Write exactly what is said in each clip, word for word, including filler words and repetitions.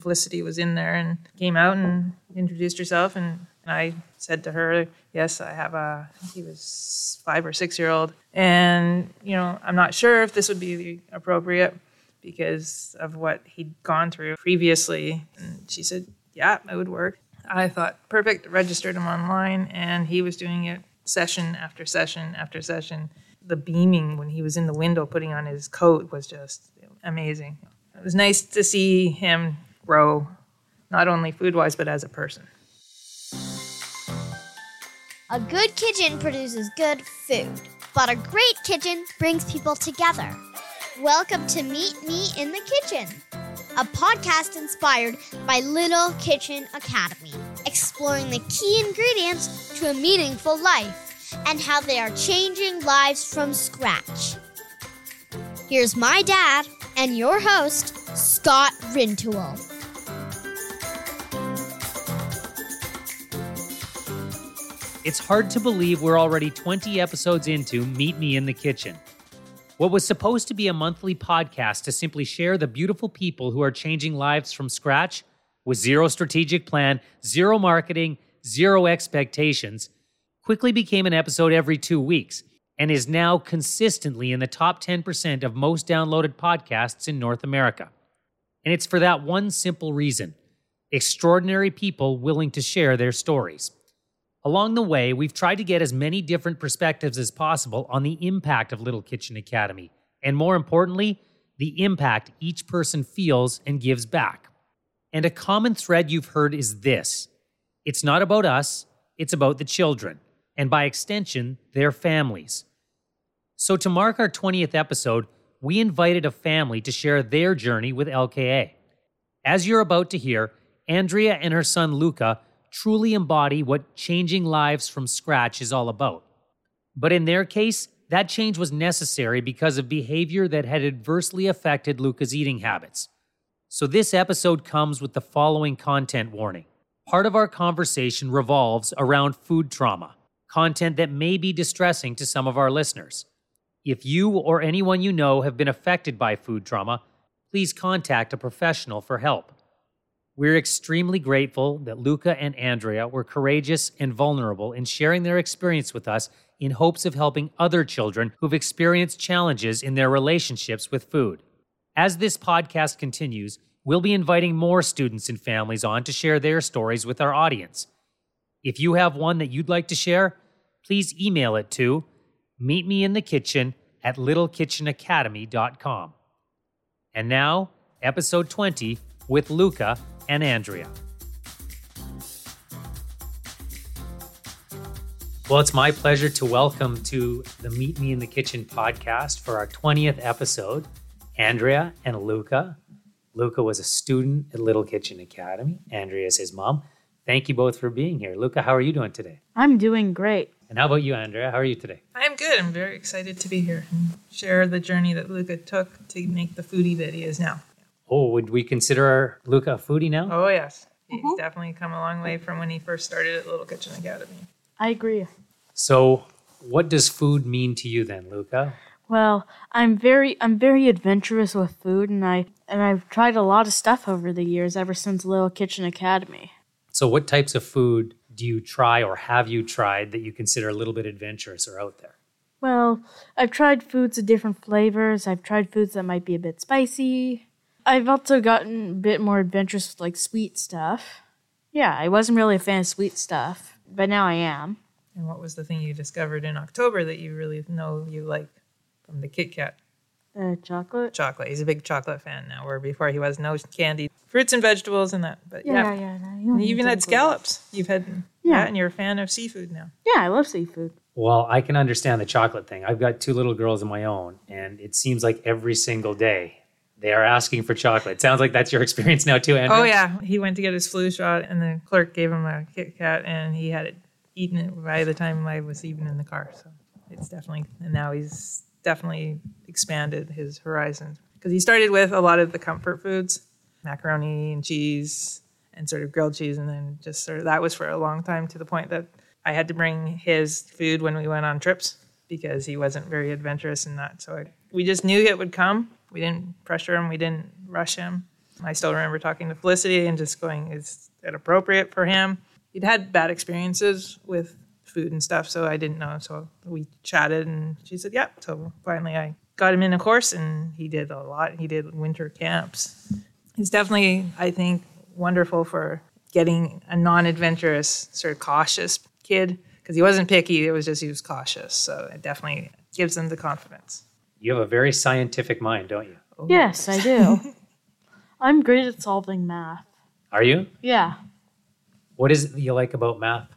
Felicity was in there and came out and introduced herself, and I said to her, yes, I have a, I think he was five or six-year-old, and, you know, I'm not sure if this would be appropriate because of what he'd gone through previously. And she said, yeah, it would work. I thought, perfect, registered him online, and he was doing it session after session after session. The beaming when he was in the window putting on his coat was just amazing. It was nice to see him grow, not only food-wise, but as a person. A good kitchen produces good food, but a great kitchen brings people together. Welcome to Meet Me in the Kitchen, a podcast inspired by Little Kitchen Academy, exploring the key ingredients to a meaningful life and how they are changing lives from scratch. Here's my dad and your host, Scott Rintoul. It's hard to believe we're already twenty episodes into Meet Me in the Kitchen. What was supposed to be a monthly podcast to simply share the beautiful people who are changing lives from scratch with zero strategic plan, zero marketing, zero expectations, quickly became an episode every two weeks and is now consistently in the top ten percent of most downloaded podcasts in North America. And it's for that one simple reason: extraordinary people willing to share their stories. Along the way, we've tried to get as many different perspectives as possible on the impact of Little Kitchen Academy, and more importantly, the impact each person feels and gives back. And a common thread you've heard is this: it's not about us, it's about the children, and by extension, their families. So to mark our twentieth episode, we invited a family to share their journey with L K A. As you're about to hear, Andrea and her son Lucca truly embody what changing lives from scratch is all about. But in their case, that change was necessary because of behavior that had adversely affected Lucca's eating habits. So this episode comes with the following content warning. Part of our conversation revolves around food trauma, content that may be distressing to some of our listeners. If you or anyone you know have been affected by food trauma, please contact a professional for help. We're extremely grateful that Lucca and Andrea were courageous and vulnerable in sharing their experience with us in hopes of helping other children who've experienced challenges in their relationships with food. As this podcast continues, we'll be inviting more students and families on to share their stories with our audience. If you have one that you'd like to share, please email it to meet me in the kitchen at little kitchen academy dot com. And now, episode twenty with Lucca and Andrea. Well, it's my pleasure to welcome to the Meet Me in the Kitchen podcast for our twentieth episode, Andrea and Lucca. Lucca was a student at Little Kitchen Academy. Andrea is his mom. Thank you both for being here. Lucca, how are you doing today? I'm doing great. And how about you, Andrea? How are you today? I'm good. I'm very excited to be here and share the journey that Lucca took to make the foodie that he is now. Oh, would we consider Lucca a foodie now? Oh, yes. He's mm-hmm. definitely come a long way from when he first started at Little Kitchen Academy. I agree. So what does food mean to you then, Lucca? Well, I'm very I'm very adventurous with food, and, I, and I've tried a lot of stuff over the years ever since Little Kitchen Academy. So what types of food do you try or have you tried that you consider a little bit adventurous or out there? Well, I've tried foods of different flavors. I've tried foods that might be a bit spicy. I've also gotten a bit more adventurous with, like, sweet stuff. Yeah, I wasn't really a fan of sweet stuff, but now I am. And what was the thing you discovered in October that you really know you like from the Kit Kat? Uh, chocolate. Chocolate. He's a big chocolate fan now, where before he was no candy. Fruits and vegetables and that. But yeah, yeah. yeah no, you don't even had scallops. You've had yeah. that, and you're a fan of seafood now. Yeah, I love seafood. Well, I can understand the chocolate thing. I've got two little girls of my own, and it seems like every single day they are asking for chocolate. Sounds like that's your experience now too, Andrew. Oh, yeah. He went to get his flu shot, and the clerk gave him a Kit Kat, and he had it eaten it by the time I was even in the car. So it's definitely, and now he's definitely expanded his horizons. Because he started with a lot of the comfort foods, macaroni and cheese, and sort of grilled cheese, and then just sort of, that was for a long time, to the point that I had to bring his food when we went on trips, because he wasn't very adventurous in that. So I, we just knew it would come. We didn't pressure him. We didn't rush him. I still remember talking to Felicity and just going, is that appropriate for him? He'd had bad experiences with food and stuff, so I didn't know. So we chatted, and she said, yep. Yeah. So finally I got him in a course, and he did a lot. He did winter camps. It's definitely, I think, wonderful for getting a non-adventurous, sort of cautious kid, because he wasn't picky. It was just he was cautious. So it definitely gives them the confidence. You have a very scientific mind, don't you? Oh. Yes, I do. I'm great at solving math. Are you? Yeah. What is it that you like about math?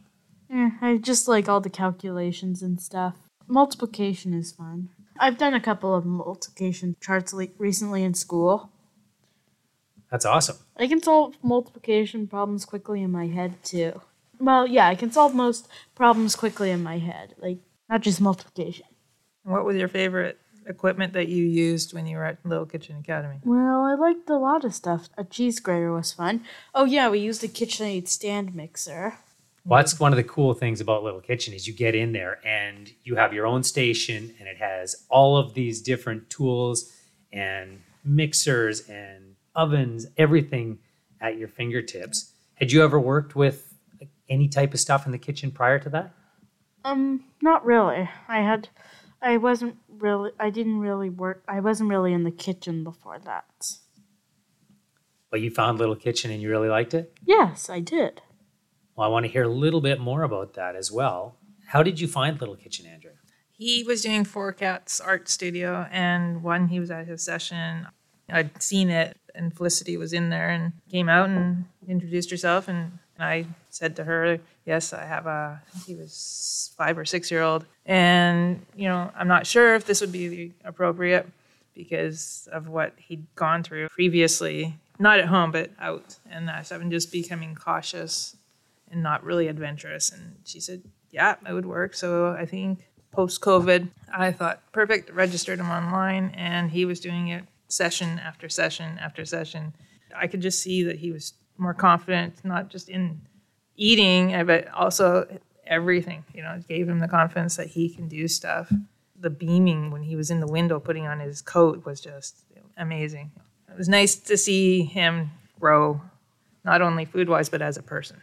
Eh, I just like all the calculations and stuff. Multiplication is fun. I've done a couple of multiplication charts le- recently in school. That's awesome. I can solve multiplication problems quickly in my head, too. Well, yeah, I can solve most problems quickly in my head, like not just multiplication. What was your favorite equipment that you used when you were at Little Kitchen Academy? Well, I liked a lot of stuff. A cheese grater was fun. Oh, yeah, we used a KitchenAid stand mixer. Well, that's one of the cool things about Little Kitchen is you get in there and you have your own station, and it has all of these different tools and mixers and ovens, everything at your fingertips. Had you ever worked with any type of stuff in the kitchen prior to that? Um, not really. I had... I wasn't really, I didn't really work, I wasn't really in the kitchen before that. Well, you found Little Kitchen and you really liked it? Yes, I did. Well, I want to hear a little bit more about that as well. How did you find Little Kitchen, Andrea? He was doing Four Cats Art Studio, and one, he was at his session. I'd seen it, and Felicity was in there and came out and introduced herself, and I said to her, yes, I have a, I think he was five or six-year-old. And, you know, I'm not sure if this would be appropriate because of what he'd gone through previously, not at home, but out. And uh, so I've been just becoming cautious and not really adventurous. And she said, yeah, it would work. So I think post-COVID, I thought, perfect, registered him online. And he was doing it session after session after session. I could just see that he was more confident, not just in eating, but also everything. You know, it gave him the confidence that he can do stuff. The beaming when he was in the window putting on his coat was just amazing. It was nice to see him grow, not only food-wise, but as a person.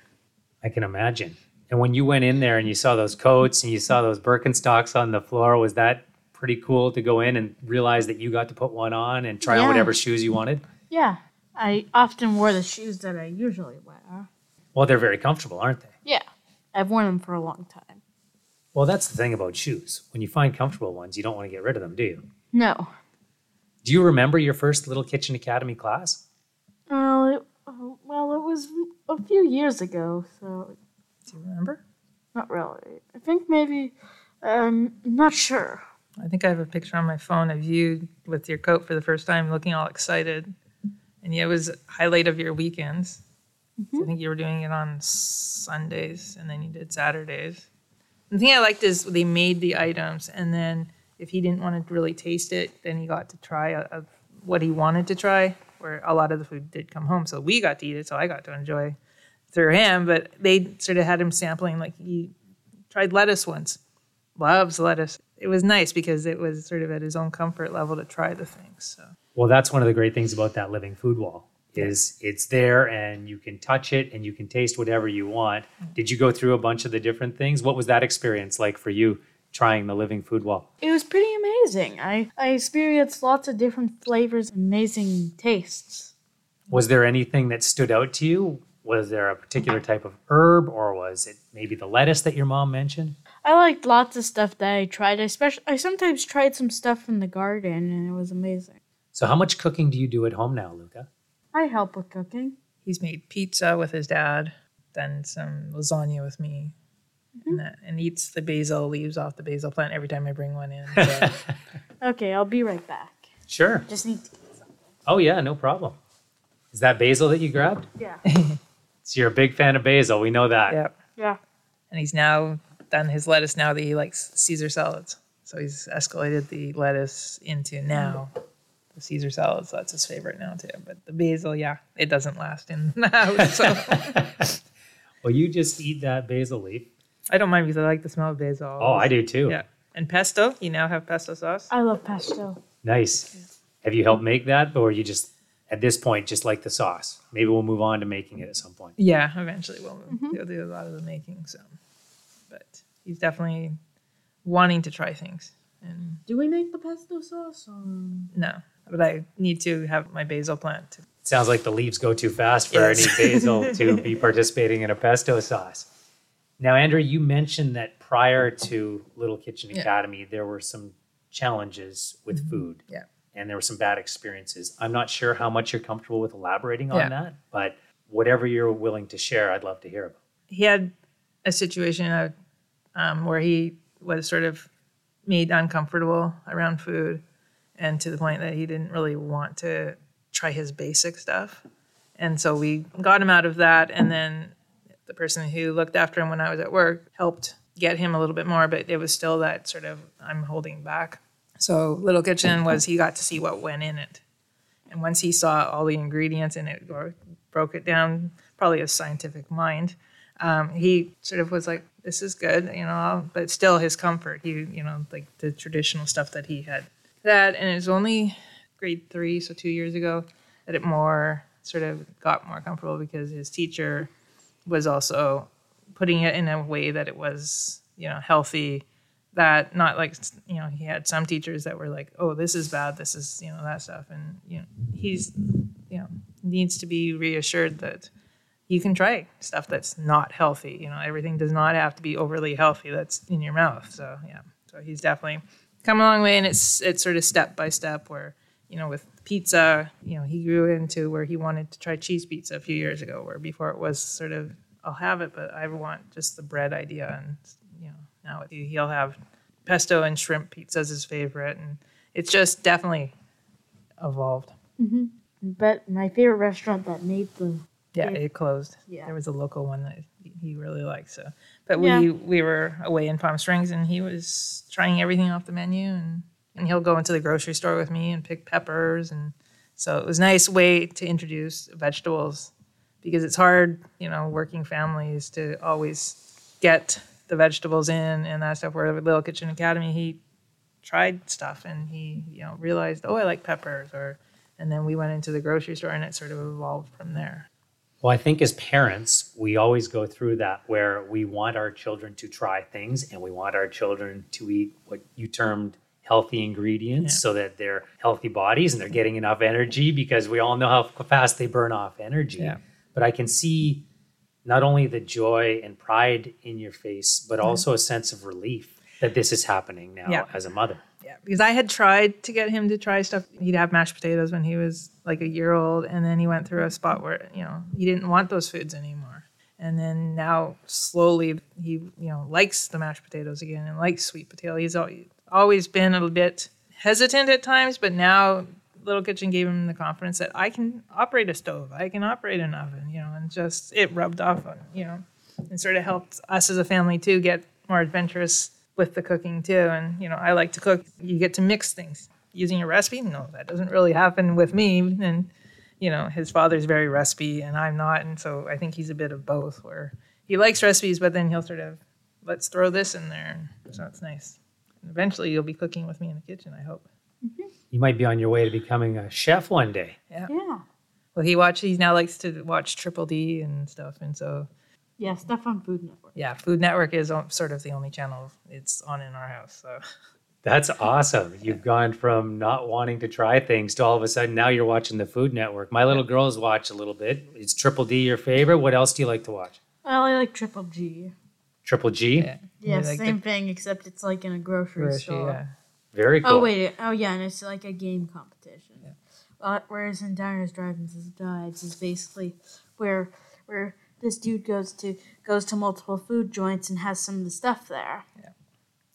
I can imagine. And when you went in there and you saw those coats and you saw those Birkenstocks on the floor, was that pretty cool to go in and realize that you got to put one on and try yeah. on whatever shoes you wanted? Yeah. I often wore the shoes that I usually wear. Well, they're very comfortable, aren't they? Yeah. I've worn them for a long time. Well, that's the thing about shoes. When you find comfortable ones, you don't want to get rid of them, do you? No. Do you remember your first Little Kitchen Academy class? Uh, it, well, it was a few years ago, so... Do you remember? Not really. I think maybe... Um, not sure. I think I have a picture on my phone of you with your coat for the first time, looking all excited. And yeah, it was a highlight of your weekends. Mm-hmm. So I think you were doing it on Sundays, and then you did Saturdays. The thing I liked is they made the items, and then if he didn't want to really taste it, then he got to try a, a, what he wanted to try, where a lot of the food did come home. So we got to eat it, so I got to enjoy through him. But they sort of had him sampling. Like, he tried lettuce once. Loves lettuce. It was nice because it was sort of at his own comfort level to try the things, so... Well, that's one of the great things about that living food wall is it's there and you can touch it and you can taste whatever you want. Did you go through a bunch of the different things? What was that experience like for you trying the living food wall? It was pretty amazing. I, I experienced lots of different flavors, amazing tastes. Was there anything that stood out to you? Was there a particular type of herb, or was it maybe the lettuce that your mom mentioned? I liked lots of stuff that I tried. I, speci- I sometimes tried some stuff from the garden, and it was amazing. So how much cooking do you do at home now, Lucca? I help with cooking. He's made pizza with his dad, then some lasagna with me, mm-hmm. and, that, and eats the basil leaves off the basil plant every time I bring one in. So. Okay, I'll be right back. Sure. Just need to get something. Oh, yeah, no problem. Is that basil that you grabbed? Yeah. So you're a big fan of basil. We know that. Yep. Yeah. And he's now done his lettuce now that he likes Caesar salads. So he's escalated the lettuce into now. The Caesar salads, that's his favorite now too. But the basil, yeah, it doesn't last in the house. So. Well, you just eat that basil leaf. I don't mind because I like the smell of basil. Oh, I do too. Yeah. And pesto, you now have pesto sauce. I love pesto. Nice. Have you helped make that, or you just at this point, just like the sauce. Maybe we'll move on to making it at some point. Yeah, eventually we'll move. Mm-hmm. They'll do a lot of the making. So, but he's definitely wanting to try things. And do we make the pesto sauce? Or? No, but I need to have my basil plant. To- it sounds like the leaves go too fast for yes. any basil to be participating in a pesto sauce. Now, Andrea, you mentioned that prior to Little Kitchen yeah. Academy, there were some challenges with mm-hmm. food. Yeah. And there were some bad experiences. I'm not sure how much you're comfortable with elaborating on yeah. that, but whatever you're willing to share, I'd love to hear about. He had a situation uh, um, where he was sort of made uncomfortable around food, and to the point that he didn't really want to try his basic stuff. And so we got him out of that. And then the person who looked after him when I was at work helped get him a little bit more, but it was still that sort of, I'm holding back. So Little Kitchen was, he got to see what went in it. And once he saw all the ingredients and it broke it down, probably a scientific mind, um, he sort of was like, this is good, you know, but still his comfort. He, you know, like the traditional stuff that he had. That, and it was only grade three, so two years ago, that it more sort of got more comfortable because his teacher was also putting it in a way that it was, you know, healthy. That not like, you know, he had some teachers that were like, oh, this is bad, this is, you know, that stuff. And, you know, he's, you know, needs to be reassured that you can try stuff that's not healthy. You know, everything does not have to be overly healthy that's in your mouth. So, yeah. So he's definitely come a long way. And it's, it's sort of step by step where, you know, with pizza, you know, he grew into where he wanted to try cheese pizza a few years ago, where before it was sort of, I'll have it, but I want just the bread idea. And, you know, now he'll have pesto and shrimp pizza as his favorite, and it's just definitely evolved. Mm-hmm. But my favorite restaurant that made the yeah it, it closed. Yeah, there was a local one that he really liked. So, but yeah. we we were away in Palm Springs, and he was trying everything off the menu, and, and he'll go into the grocery store with me and pick peppers, and so it was a nice way to introduce vegetables because it's hard, you know, working families to always get the vegetables in and that stuff. Where with Little Kitchen Academy, he tried stuff and he, you know, realized, oh, I like peppers, or, and then we went into the grocery store and it sort of evolved from there. Well, I think as parents, we always go through that where we want our children to try things and we want our children to eat what you termed healthy ingredients yeah. so that they're healthy bodies and they're getting enough energy, because we all know how fast they burn off energy. Yeah. But I can see not only the joy and pride in your face, but also a sense of relief that this is happening now yeah. as a mother. Yeah, because I had tried to get him to try stuff. He'd have mashed potatoes when he was like a year old, and then he went through a spot where, you know, he didn't want those foods anymore. And then now slowly he, you know, likes the mashed potatoes again and likes sweet potato. He's always been a little bit hesitant at times, but now Little Kitchen gave him the confidence that I can operate a stove, I can operate an oven, you know, and just it rubbed off on, you know, and sort of helped us as a family too get more adventurous with the cooking too. And, you know, I like to cook. You get to mix things using a recipe. No, that doesn't really happen with me. And, you know, his father's very recipe and I'm not. And so I think he's a bit of both, where he likes recipes, but then he'll sort of, let's throw this in there. So it's nice. And eventually you'll be cooking with me in the kitchen, I hope. Mm-hmm. You might be on your way to becoming a chef one day. Yeah. yeah. Well, he watched, he now likes to watch Triple D and stuff. And so. Yeah, stuff on Food Network. Yeah, Food Network is sort of the only channel it's on in our house. So. That's awesome. You've gone from not wanting to try things to all of a sudden now you're watching the Food Network. My little yeah. girls watch a little bit. Is Triple D your favorite? What else do you like to watch? Well, I like Triple G. Triple G? Yeah, yeah, like same the- thing, except it's like in a grocery, grocery store. Yeah. Very cool. Oh, wait. Oh, yeah, and it's like a game competition. Yeah. Uh, whereas in Diners, Drive-Ins, and Dives is basically where where this dude goes to goes to multiple food joints and has some of the stuff there. Yeah.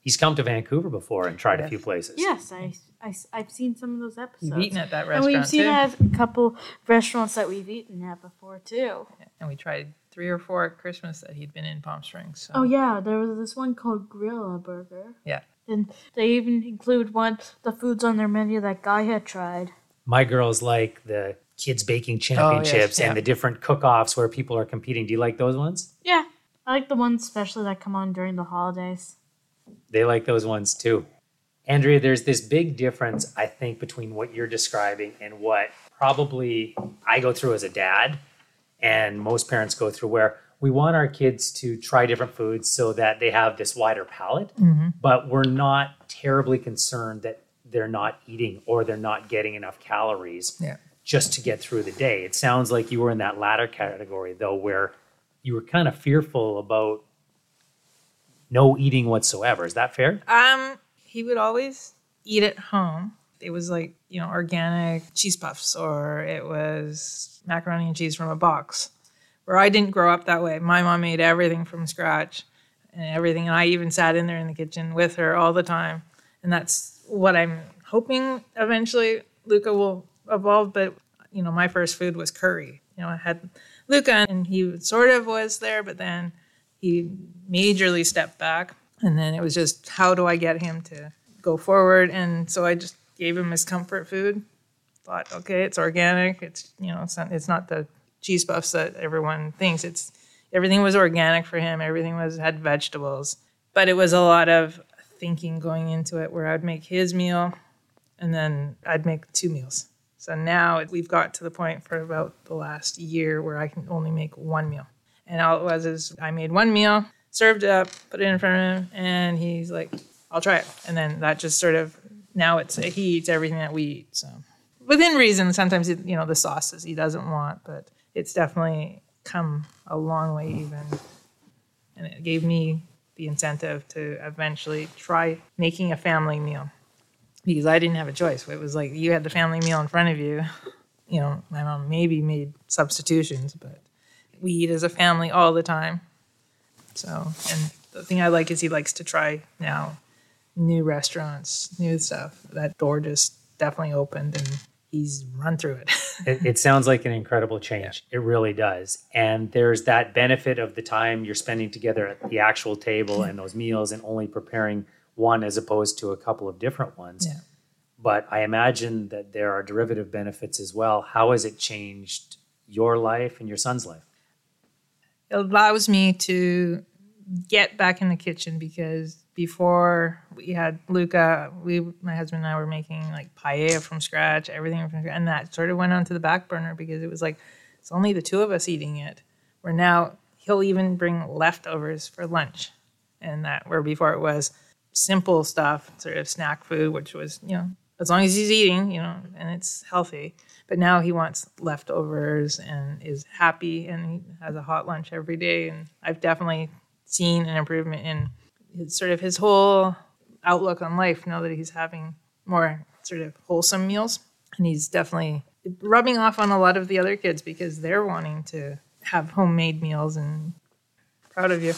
He's come to Vancouver before and tried yes. a few places. Yes, I, I, I've seen some of those episodes. We've eaten at that restaurant, too. And we've seen too. a couple restaurants that we've eaten at before, too. Yeah. And we tried three or four at Christmas that he'd been in Palm Springs. So. Oh, yeah. There was this one called Gorilla Burger. Yeah. And they even include one, the foods on their menu that Guy had tried. My girls like the Kids Baking Championships oh, yes, yeah. and the different cook-offs where people are competing. Do you like those ones? Yeah. I like the ones especially that come on during the holidays. They like those ones too. Andrea, there's this big difference, I think, between what you're describing and what probably I go through as a dad and most parents go through, where we want our kids to try different foods so that they have this wider palate, mm-hmm. but we're not terribly concerned that they're not eating or they're not getting enough calories yeah. just to get through the day. It sounds like you were in that latter category, though, where you were kind of fearful about no eating whatsoever. Is that fair? Um, he would always eat at home. It was like, you know, organic cheese puffs, or it was macaroni and cheese from a box, where I didn't grow up that way. My mom made everything from scratch and everything. And I even sat in there in the kitchen with her all the time. And that's what I'm hoping eventually Lucca will evolve. But, you know, my first food was curry. You know, I had Lucca and he sort of was there, but then he majorly stepped back. And then it was just, how do I get him to go forward? And so I just gave him his comfort food. Thought, okay, it's organic. It's, you know, it's not, it's not the cheese puffs that everyone thinks. It's everything was organic for him. Everything was had vegetables. But it was a lot of thinking going into it, where I'd make his meal and then I'd make two meals. So now we've got to the point for about the last year where I can only make one meal. And all it was is I made one meal, served it up, put it in front of him, and he's like, I'll try it. And then that just sort of, now it's, he eats everything that we eat. So within reason, sometimes, it, you know, the sauces he doesn't want, but it's definitely come a long way even. And it gave me the incentive to eventually try making a family meal, because I didn't have a choice. It was like you had the family meal in front of you. You know, my mom maybe made substitutions, but we eat as a family all the time. So, and the thing I like is he likes to try now new restaurants, new stuff. That door just definitely opened and he's run through it. it. It sounds like an incredible change. Yeah. It really does. And there's that benefit of the time you're spending together at the actual table and those meals, and only preparing one as opposed to a couple of different ones. Yeah. But I imagine that there are derivative benefits as well. How has it changed your life and your son's life? It allows me to get back in the kitchen, because before we had Lucca, we, my husband and I were making like paella from scratch, everything from scratch, and that sort of went onto the back burner because it was like, it's only the two of us eating it. Where now he'll even bring leftovers for lunch, and that where before it was simple stuff, sort of snack food, which was, you know, as long as he's eating, you know, and it's healthy. But now he wants leftovers and is happy, and he has a hot lunch every day. And I've definitely seen an improvement in his, sort of his whole outlook on life now that he's having more sort of wholesome meals. And he's definitely rubbing off on a lot of the other kids, because they're wanting to have homemade meals. And proud of you.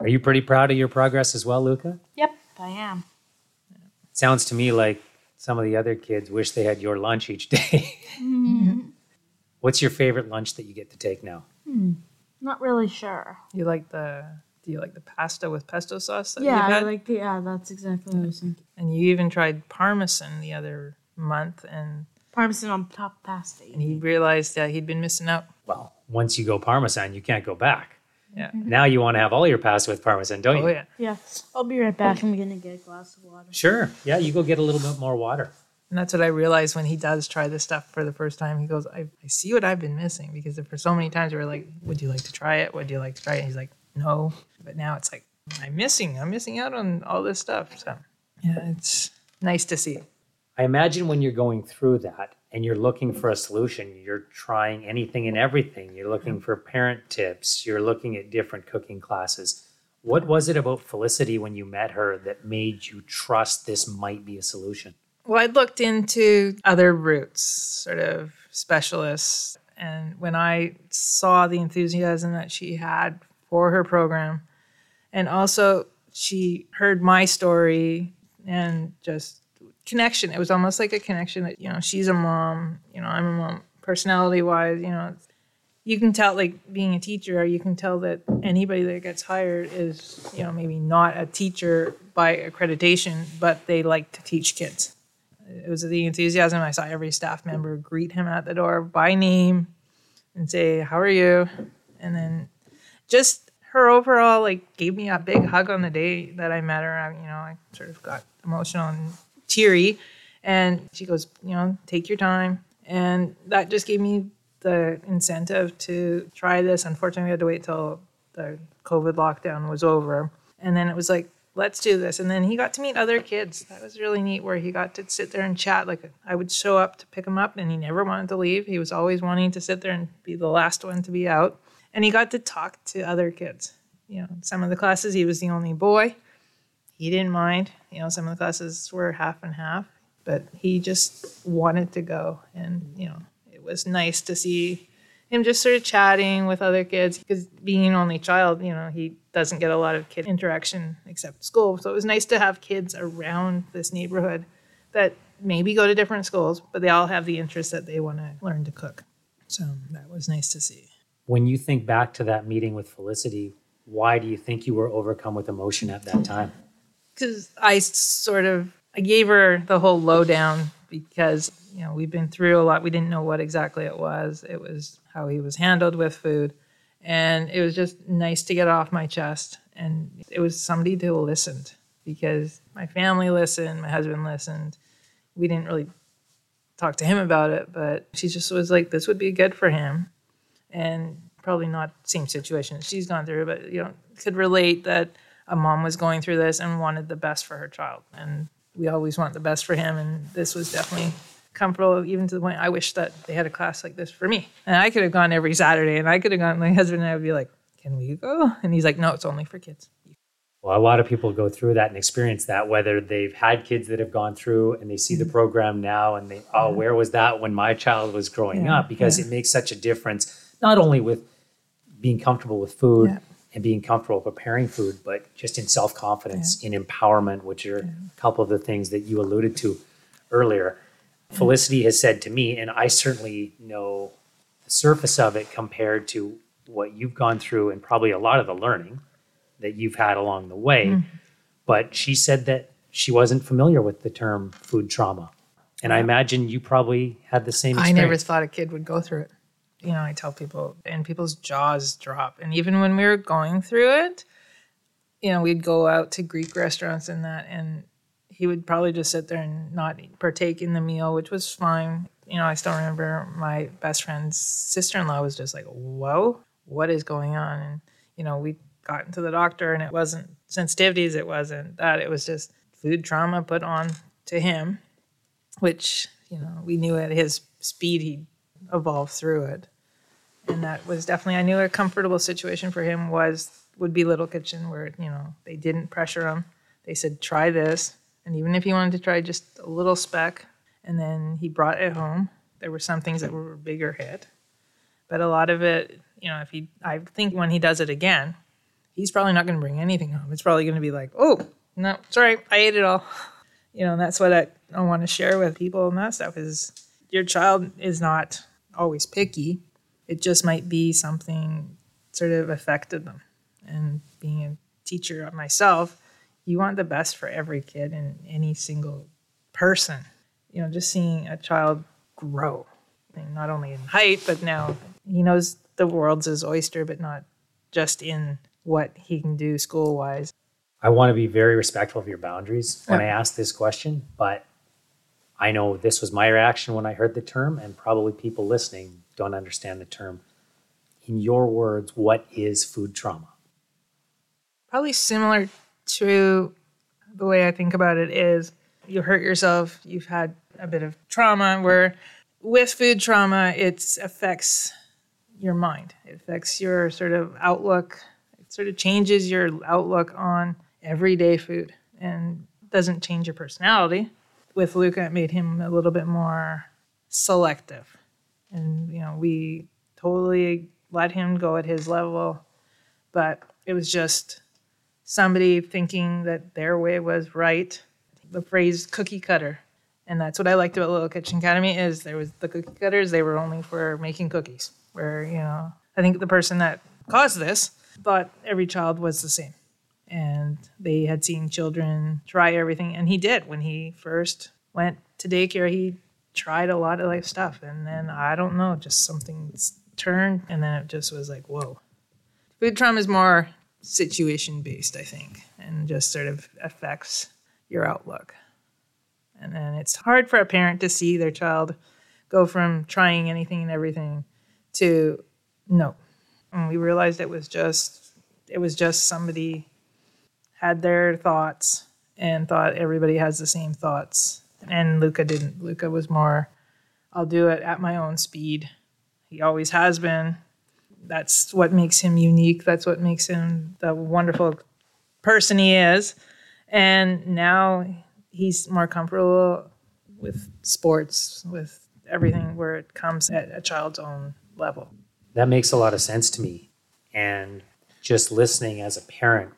Are you pretty proud of your progress as well, Lucca? Yep, I am. It sounds to me like some of the other kids wish they had your lunch each day. Mm. What's your favorite lunch that you get to take now? Mm. Not really sure. You like the? Do you like the pasta with pesto sauce? That yeah, I like the. Yeah, that's exactly what I was thinking. And you even tried parmesan the other month, and parmesan on top pasta. And he realized that he'd been missing out. Well, once you go parmesan, you can't go back. Yeah. Mm-hmm. Now you want to have all your pasta with parmesan, don't oh, you? Yeah. Yeah. I'll be right back. I'm going to get a glass of water. Sure. Yeah, you go get a little bit more water. And that's what I realized when he does try this stuff for the first time. He goes, I, I see what I've been missing, because for so many times we were like, would you like to try it? Would you like to try it? And he's like, no. But now it's like, I'm missing. I'm missing out on all this stuff. So, yeah, it's nice to see. I imagine when you're going through that and you're looking for a solution, you're trying anything and everything. You're looking for parent tips. You're looking at different cooking classes. What was it about Felicity when you met her that made you trust this might be a solution? Well, I looked into other routes, sort of specialists. And when I saw the enthusiasm that she had for her program, and also she heard my story and just connection. It was almost like a connection that, you know, she's a mom, you know, I'm a mom. Personality wise, you know, you can tell, like being a teacher, you can tell that anybody that gets hired is, you know, maybe not a teacher by accreditation, but they like to teach kids. It was the enthusiasm. I saw every staff member greet him at the door by name and say, how are you? And then just her overall, like, gave me a big hug on the day that I met her. I, you know, I sort of got emotional and teary. And she goes, you know, take your time. And that just gave me the incentive to try this. Unfortunately, I had to wait till the COVID lockdown was over. And then it was like, let's do this. And then he got to meet other kids. That was really neat, where he got to sit there and chat. Like, I would show up to pick him up, and he never wanted to leave. He was always wanting to sit there and be the last one to be out. And he got to talk to other kids. You know, some of the classes, he was the only boy. He didn't mind. You know, some of the classes were half and half. But he just wanted to go. And, you know, it was nice to see him just sort of chatting with other kids, because being an only child, you know, he doesn't get a lot of kid interaction except school. So it was nice to have kids around this neighborhood that maybe go to different schools, but they all have the interest that they want to learn to cook. So that was nice to see. When you think back to that meeting with Felicity, why do you think you were overcome with emotion at that time? Because I sort of I gave her the whole lowdown, because, you know, we've been through a lot. We didn't know what exactly it was. It was how he was handled with food. And it was just nice to get off my chest. And it was somebody who listened, because my family listened, my husband listened. We didn't really talk to him about it, but she just was like, this would be good for him. And probably not the same situation that she's gone through, but, you know, could relate that a mom was going through this and wanted the best for her child. And we always want the best for him, and this was definitely comfortable, even to the point I wish that they had a class like this for me. And I could have gone every Saturday, and I could have gone, my husband and I would be like, can we go? And he's like, no, it's only for kids. Well, a lot of people go through that and experience that, whether they've had kids that have gone through and they see the program now and they, oh, where was that when my child was growing yeah, up? Because yeah. it makes such a difference, not only with being comfortable with food yeah. and being comfortable preparing food, but just in self-confidence, yeah. in empowerment, which are yeah. a couple of the things that you alluded to earlier. Yeah. Felicity has said to me, and I certainly know the surface of it compared to what you've gone through and probably a lot of the learning that you've had along the way. Mm. But she said that she wasn't familiar with the term food trauma. And yeah. I imagine you probably had the same experience. I never thought a kid would go through it. You know, I tell people, and people's jaws drop. And even when we were going through it, you know, we'd go out to Greek restaurants and that, and he would probably just sit there and not partake in the meal, which was fine. You know, I still remember my best friend's sister-in-law was just like, whoa, what is going on? And, you know, we got into the doctor, and it wasn't sensitivities. It wasn't that. It was just food trauma put on to him, which, you know, we knew at his speed he'd evolve through it. And that was definitely, I knew a comfortable situation for him was, would be Little Kitchen, where, you know, they didn't pressure him. They said, try this. And even if he wanted to try just a little speck, and then he brought it home, there were some things that were a bigger hit. But a lot of it, you know, if he, I think when he does it again, he's probably not going to bring anything home. It's probably going to be like, oh, no, sorry, I ate it all. You know, and that's what I, I want to share with people, and that stuff is your child is not always picky. It just might be something sort of affected them. And being a teacher myself, you want the best for every kid and any single person. You know, just seeing a child grow, and not only in height, but now he knows the world's his oyster, but not just in what he can do school-wise. I want to be very respectful of your boundaries when yeah. I ask this question, but I know this was my reaction when I heard the term, and probably people listening don't understand the term. In your words, what is food trauma? Probably similar to the way I think about it is you hurt yourself, you've had a bit of trauma, where with food trauma, it affects your mind. It affects your sort of outlook. It sort of changes your outlook on everyday food and doesn't change your personality. With Lucca, it made him a little bit more selective. And, you know, we totally let him go at his level. But it was just somebody thinking that their way was right. The phrase cookie cutter. And that's what I liked about Little Kitchen Academy is there was the cookie cutters. They were only for making cookies. Where, you know, I think the person that caused this thought every child was the same. And they had seen children try everything. And he did. When he first went to daycare, he tried a lot of life stuff. And then, I don't know, just something turned. And then it just was like, whoa. Food trauma is more situation based, I think, and just sort of affects your outlook. And then it's hard for a parent to see their child go from trying anything and everything to no. And we realized it was just it was just somebody had their thoughts and thought everybody has the same thoughts. And Lucca didn't. Lucca was more, I'll do it at my own speed. He always has been. That's what makes him unique. That's what makes him the wonderful person he is. And now he's more comfortable with sports, with everything where it comes at a child's own level. That makes a lot of sense to me. And just listening as a parent,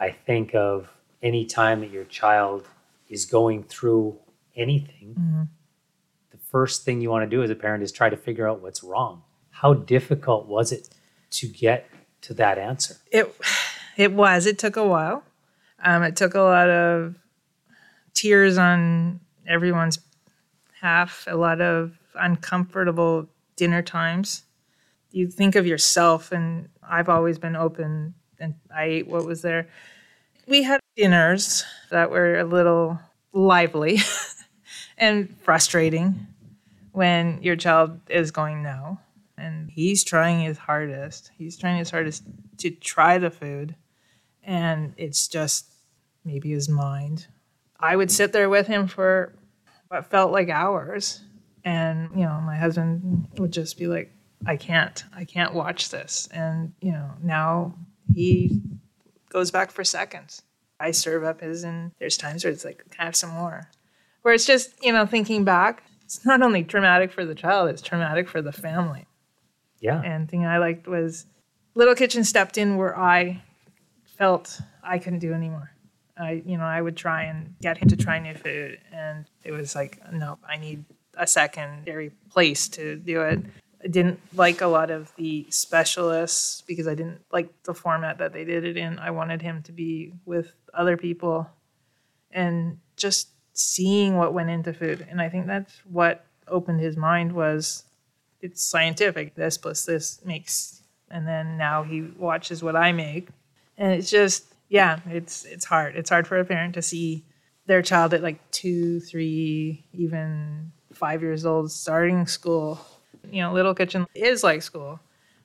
I think of any time that your child is going through anything, mm-hmm. the first thing you want to do as a parent is try to figure out what's wrong. How difficult was it to get to that answer? It it was. It took a while. Um, it took a lot of tears on everyone's half, a lot of uncomfortable dinner times. You think of yourself, and I've always been open, and I ate what was there. We had dinners that were a little lively and frustrating when your child is going no. And he's trying his hardest. He's trying his hardest to try the food. And it's just maybe his mind. I would sit there with him for what felt like hours. And, you know, my husband would just be like, I can't. I can't watch this. And, you know, now he goes back for seconds. I serve up his, and there's times where it's like, can I have some more? Where it's just, you know, thinking back, it's not only traumatic for the child, it's traumatic for the family. Yeah. And the thing I liked was Little Kitchen stepped in where I felt I couldn't do anymore. I, you know, I would try and get him to try new food. And it was like, nope, I need a secondary place to do it. I didn't like a lot of the specialists because I didn't like the format that they did it in. I wanted him to be with other people and just seeing what went into food. And I think that's what opened his mind was, it's scientific, this plus this makes, and then now he watches what I make. And it's just, yeah, it's it's hard. It's hard for a parent to see their child at like two, three, even five years old starting school. You know, Little Kitchen is like school,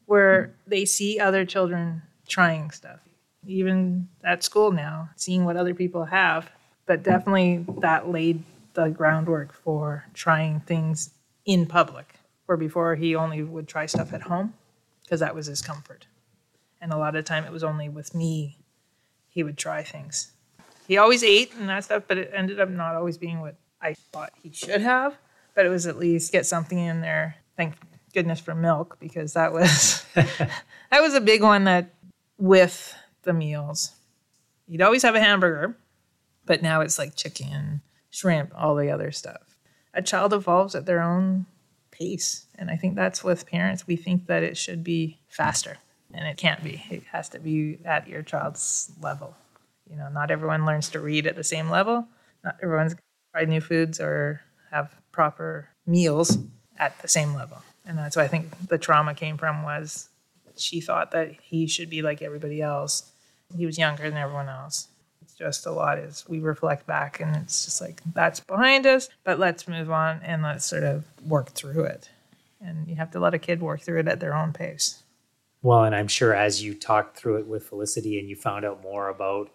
where they see other children trying stuff. Even at school now, seeing what other people have. But definitely that laid the groundwork for trying things in public. Where before he only would try stuff at home because that was his comfort. And a lot of the time it was only with me he would try things. He always ate and that stuff, but it ended up not always being what I thought he should have. But it was at least get something in there. Thank goodness for milk, because that was that was a big one that with the meals. You'd always have a hamburger, but now it's like chicken, shrimp, all the other stuff. A child evolves at their own pace. And I think that's with parents. We think that it should be faster, and it can't be. It has to be at your child's level. You know, not everyone learns to read at the same level. Not everyone's going to try new foods or have proper meals at the same level. And that's why I think the trauma came from was she thought that he should be like everybody else. He was younger than everyone else. It's just a lot as we reflect back, and it's just like, that's behind us, but let's move on and let's sort of work through it. And you have to let a kid work through it at their own pace. Well, and I'm sure as you talked through it with Felicity and you found out more about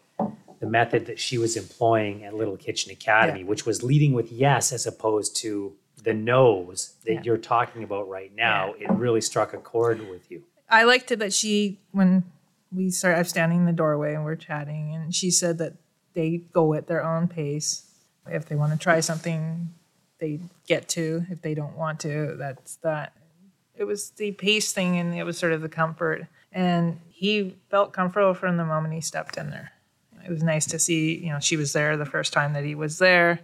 the method that she was employing at Little Kitchen Academy, yeah. which was leading with yes as opposed to the no's that yeah. you're talking about right now, yeah. it really struck a chord with you. I liked it that she, when we started, I'm standing in the doorway and we're chatting, and she said that they go at their own pace. If they want to try something, they get to. If they don't want to, that's that. It was the pace thing, and it was sort of the comfort. And he felt comfortable from the moment he stepped in there. It was nice to see, you know, she was there the first time that he was there,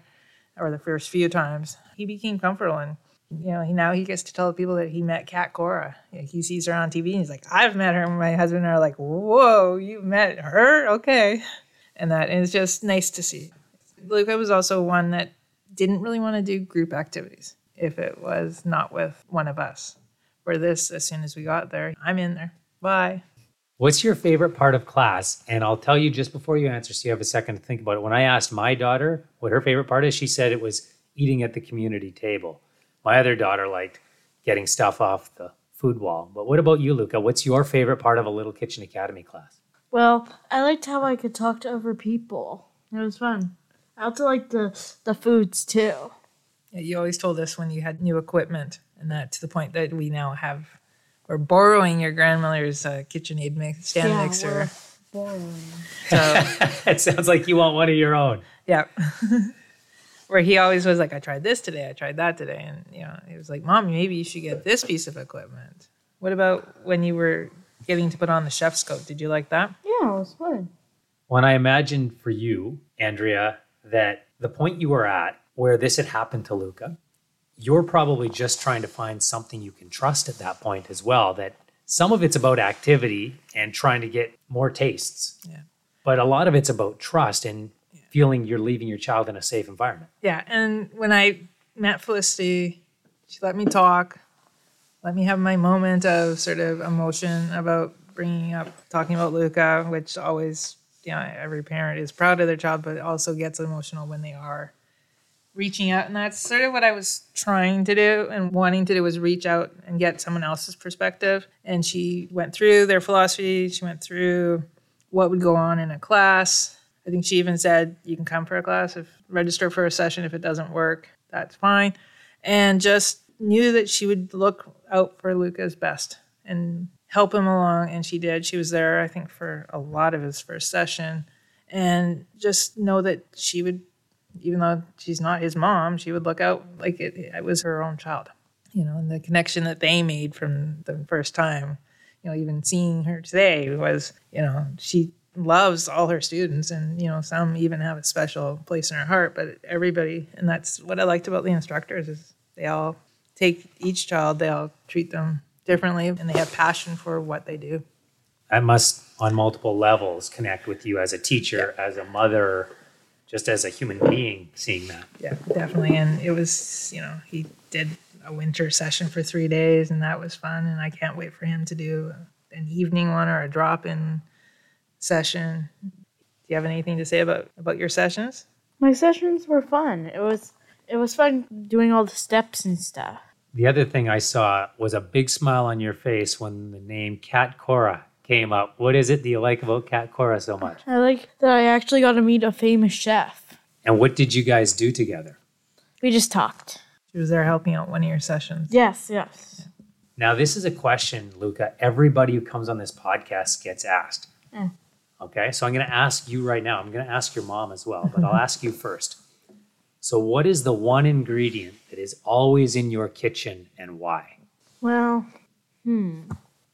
or the first few times. He became comfortable, and, you know, he, now he gets to tell people that he met Cat Cora. You know, he sees her on T V, and he's like, I've met her. And my husband and I are like, whoa, you met her? Okay. And that is just nice to see. Lucca was also one that didn't really want to do group activities if it was not with one of us. Where this, as soon as we got there, I'm in there. Bye. What's your favorite part of class? And I'll tell you just before you answer, so you have a second to think about it. When I asked my daughter what her favorite part is, she said it was eating at the community table. My other daughter liked getting stuff off the food wall. But what about you, Lucca? What's your favorite part of a Little Kitchen Academy class? Well, I liked how I could talk to other people. It was fun. I also liked the, the foods, too. Yeah, you always told us when you had new equipment, and that's the point that we now have. We're borrowing your grandmother's uh, KitchenAid mix, stand yeah, mixer. We're borrowing. So, it sounds like you want one of your own. Yeah. Where he always was like, I tried this today, I tried that today. And, you know, he was like, Mom, maybe you should get this piece of equipment. What about when you were getting to put on the chef's coat? Did you like that? Yeah, it was fun. When I imagined for you, Andrea, that the point you were at where this had happened to Lucca, you're probably just trying to find something you can trust at that point as well, that some of it's about activity and trying to get more tastes. Yeah. But a lot of it's about trust and yeah. feeling you're leaving your child in a safe environment. Yeah, and when I met Felicity, she let me talk, let me have my moment of sort of emotion about bringing up, talking about Lucca, which always, you know, every parent is proud of their child, but also gets emotional when they are reaching out. And that's sort of what I was trying to do and wanting to do, was reach out and get someone else's perspective. And she went through their philosophy. She went through what would go on in a class. I think she even said, you can come for a class, if register for a session. If it doesn't work, that's fine. And just knew that she would look out for Lucca's best and help him along. And she did. She was there, I think, for a lot of his first session. And just know that she would, even though she's not his mom, she would look out like it, it was her own child, you know, and the connection that they made from the first time, you know, even seeing her today was, you know, she loves all her students and, you know, some even have a special place in her heart, but everybody, and that's what I liked about the instructors, is they all take each child, they all treat them differently, and they have passion for what they do. I must, on multiple levels, connect with you as a teacher, yeah. as a mother, just as a human being, seeing that. Yeah, definitely. And it was, you know, he did a winter session for three days, and that was fun. And I can't wait for him to do an evening one or a drop-in session. Do you have anything to say about, about your sessions? My sessions were fun. It was it was fun doing all the steps and stuff. The other thing I saw was a big smile on your face when the name Cat Cora came up. What is it that you like about Cat Cora so much? I like that I actually got to meet a famous chef. And what did you guys do together? We just talked. She was there helping out one of your sessions. Yes, yes. Yeah. Now, this is a question, Lucca, everybody who comes on this podcast gets asked. Mm. Okay, so I'm going to ask you right now. I'm going to ask your mom as well, but I'll ask you first. So what is the one ingredient that is always in your kitchen and why? Well, hmm.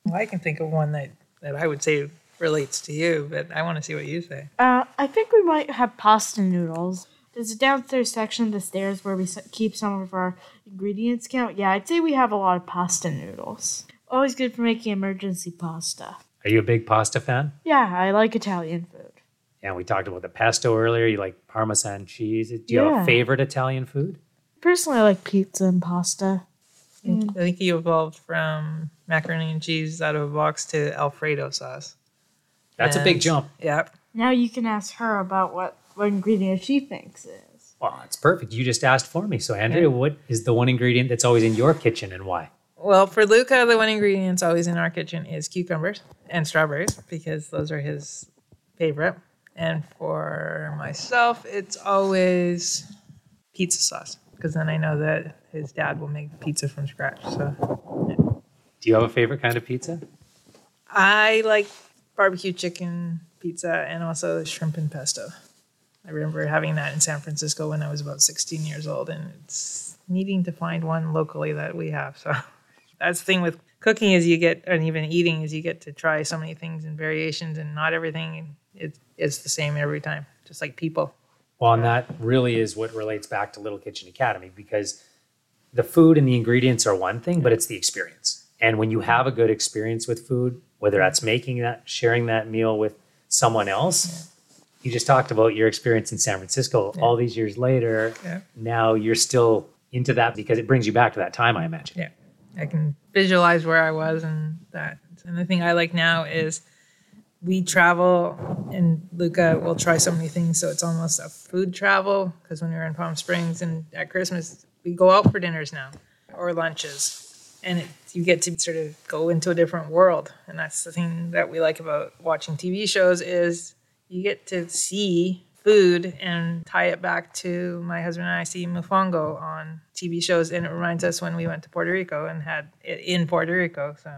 Well, I can think of one that that I would say relates to you, but I want to see what you say. Uh, I think we might have pasta noodles. There's a downstairs section of the stairs where we keep some of our ingredients count. Yeah, I'd say we have a lot of pasta noodles. Always good for making emergency pasta. Are you a big pasta fan? Yeah, I like Italian food. Yeah, we talked about the pesto earlier. You like Parmesan cheese. Do you yeah. have a favorite Italian food? Personally, I like pizza and pasta. I think you evolved from macaroni and cheese out of a box to Alfredo sauce. That's and, a big jump. Yeah. Now you can ask her about what, what ingredient she thinks it is. Well, it's perfect. You just asked for me. So, Andrea, yeah. what is the one ingredient that's always in your kitchen and why? Well, for Lucca, the one ingredient that's always in our kitchen is cucumbers and strawberries, because those are his favorite. And for myself, it's always pizza sauce, because then I know that his dad will make pizza from scratch. So, yeah. Do you have a favorite kind of pizza? I like barbecue chicken pizza and also shrimp and pesto. I remember having that in San Francisco when I was about sixteen years old, and it's needing to find one locally that we have. So that's the thing with cooking, is you get, and even eating, is you get to try so many things and variations, and not everything is it's the same every time, just like people. Well, and that really is what relates back to Little Kitchen Academy, because the food and the ingredients are one thing, but it's the experience. And when you have a good experience with food, whether that's making that, sharing that meal with someone else, yeah. you just talked about your experience in San Francisco yeah. all these years later. Yeah. Now you're still into that because it brings you back to that time, I imagine. Yeah, I can visualize where I was and that. And the thing I like now is we travel, and Lucca will try so many things, so it's almost a food travel, because when we were in Palm Springs and at Christmas, we go out for dinners now or lunches, and it, you get to sort of go into a different world. And that's the thing that we like about watching T V shows is you get to see food and tie it back to my husband and I see mofongo on T V shows, and it reminds us when we went to Puerto Rico and had it in Puerto Rico. So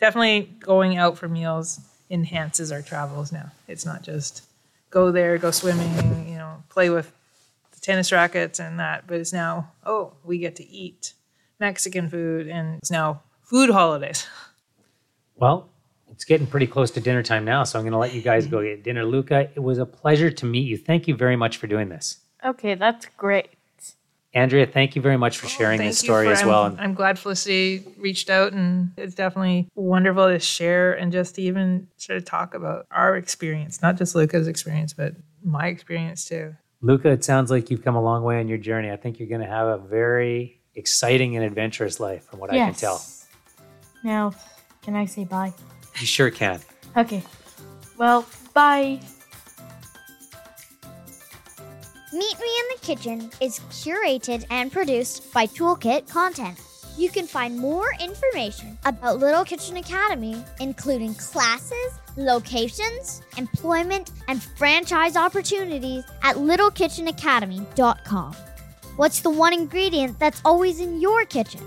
definitely going out for meals enhances our travels now. It's not just go there, go swimming, you know, play with the tennis rackets and that, but it's now, oh, we get to eat Mexican food, and it's now food holidays. Well, it's getting pretty close to dinner time now, so I'm going to let you guys go get dinner. Lucca, it was a pleasure to meet you. Thank you very much for doing this. Okay, that's great. Andrea, thank you very much for sharing oh, this story for, as well. I'm, I'm glad Felicity reached out, and it's definitely wonderful to share and just even sort of talk about our experience, not just Lucca's experience, but my experience too. Lucca, it sounds like you've come a long way on your journey. I think you're going to have a very exciting and adventurous life from what yes. I can tell. Now, can I say bye? You sure can. Okay. Well, bye. Meet Me in the Kitchen is curated and produced by Toolkit Content. You can find more information about Little Kitchen Academy, including classes, locations, employment, and franchise opportunities at little kitchen academy dot com. What's the one ingredient that's always in your kitchen?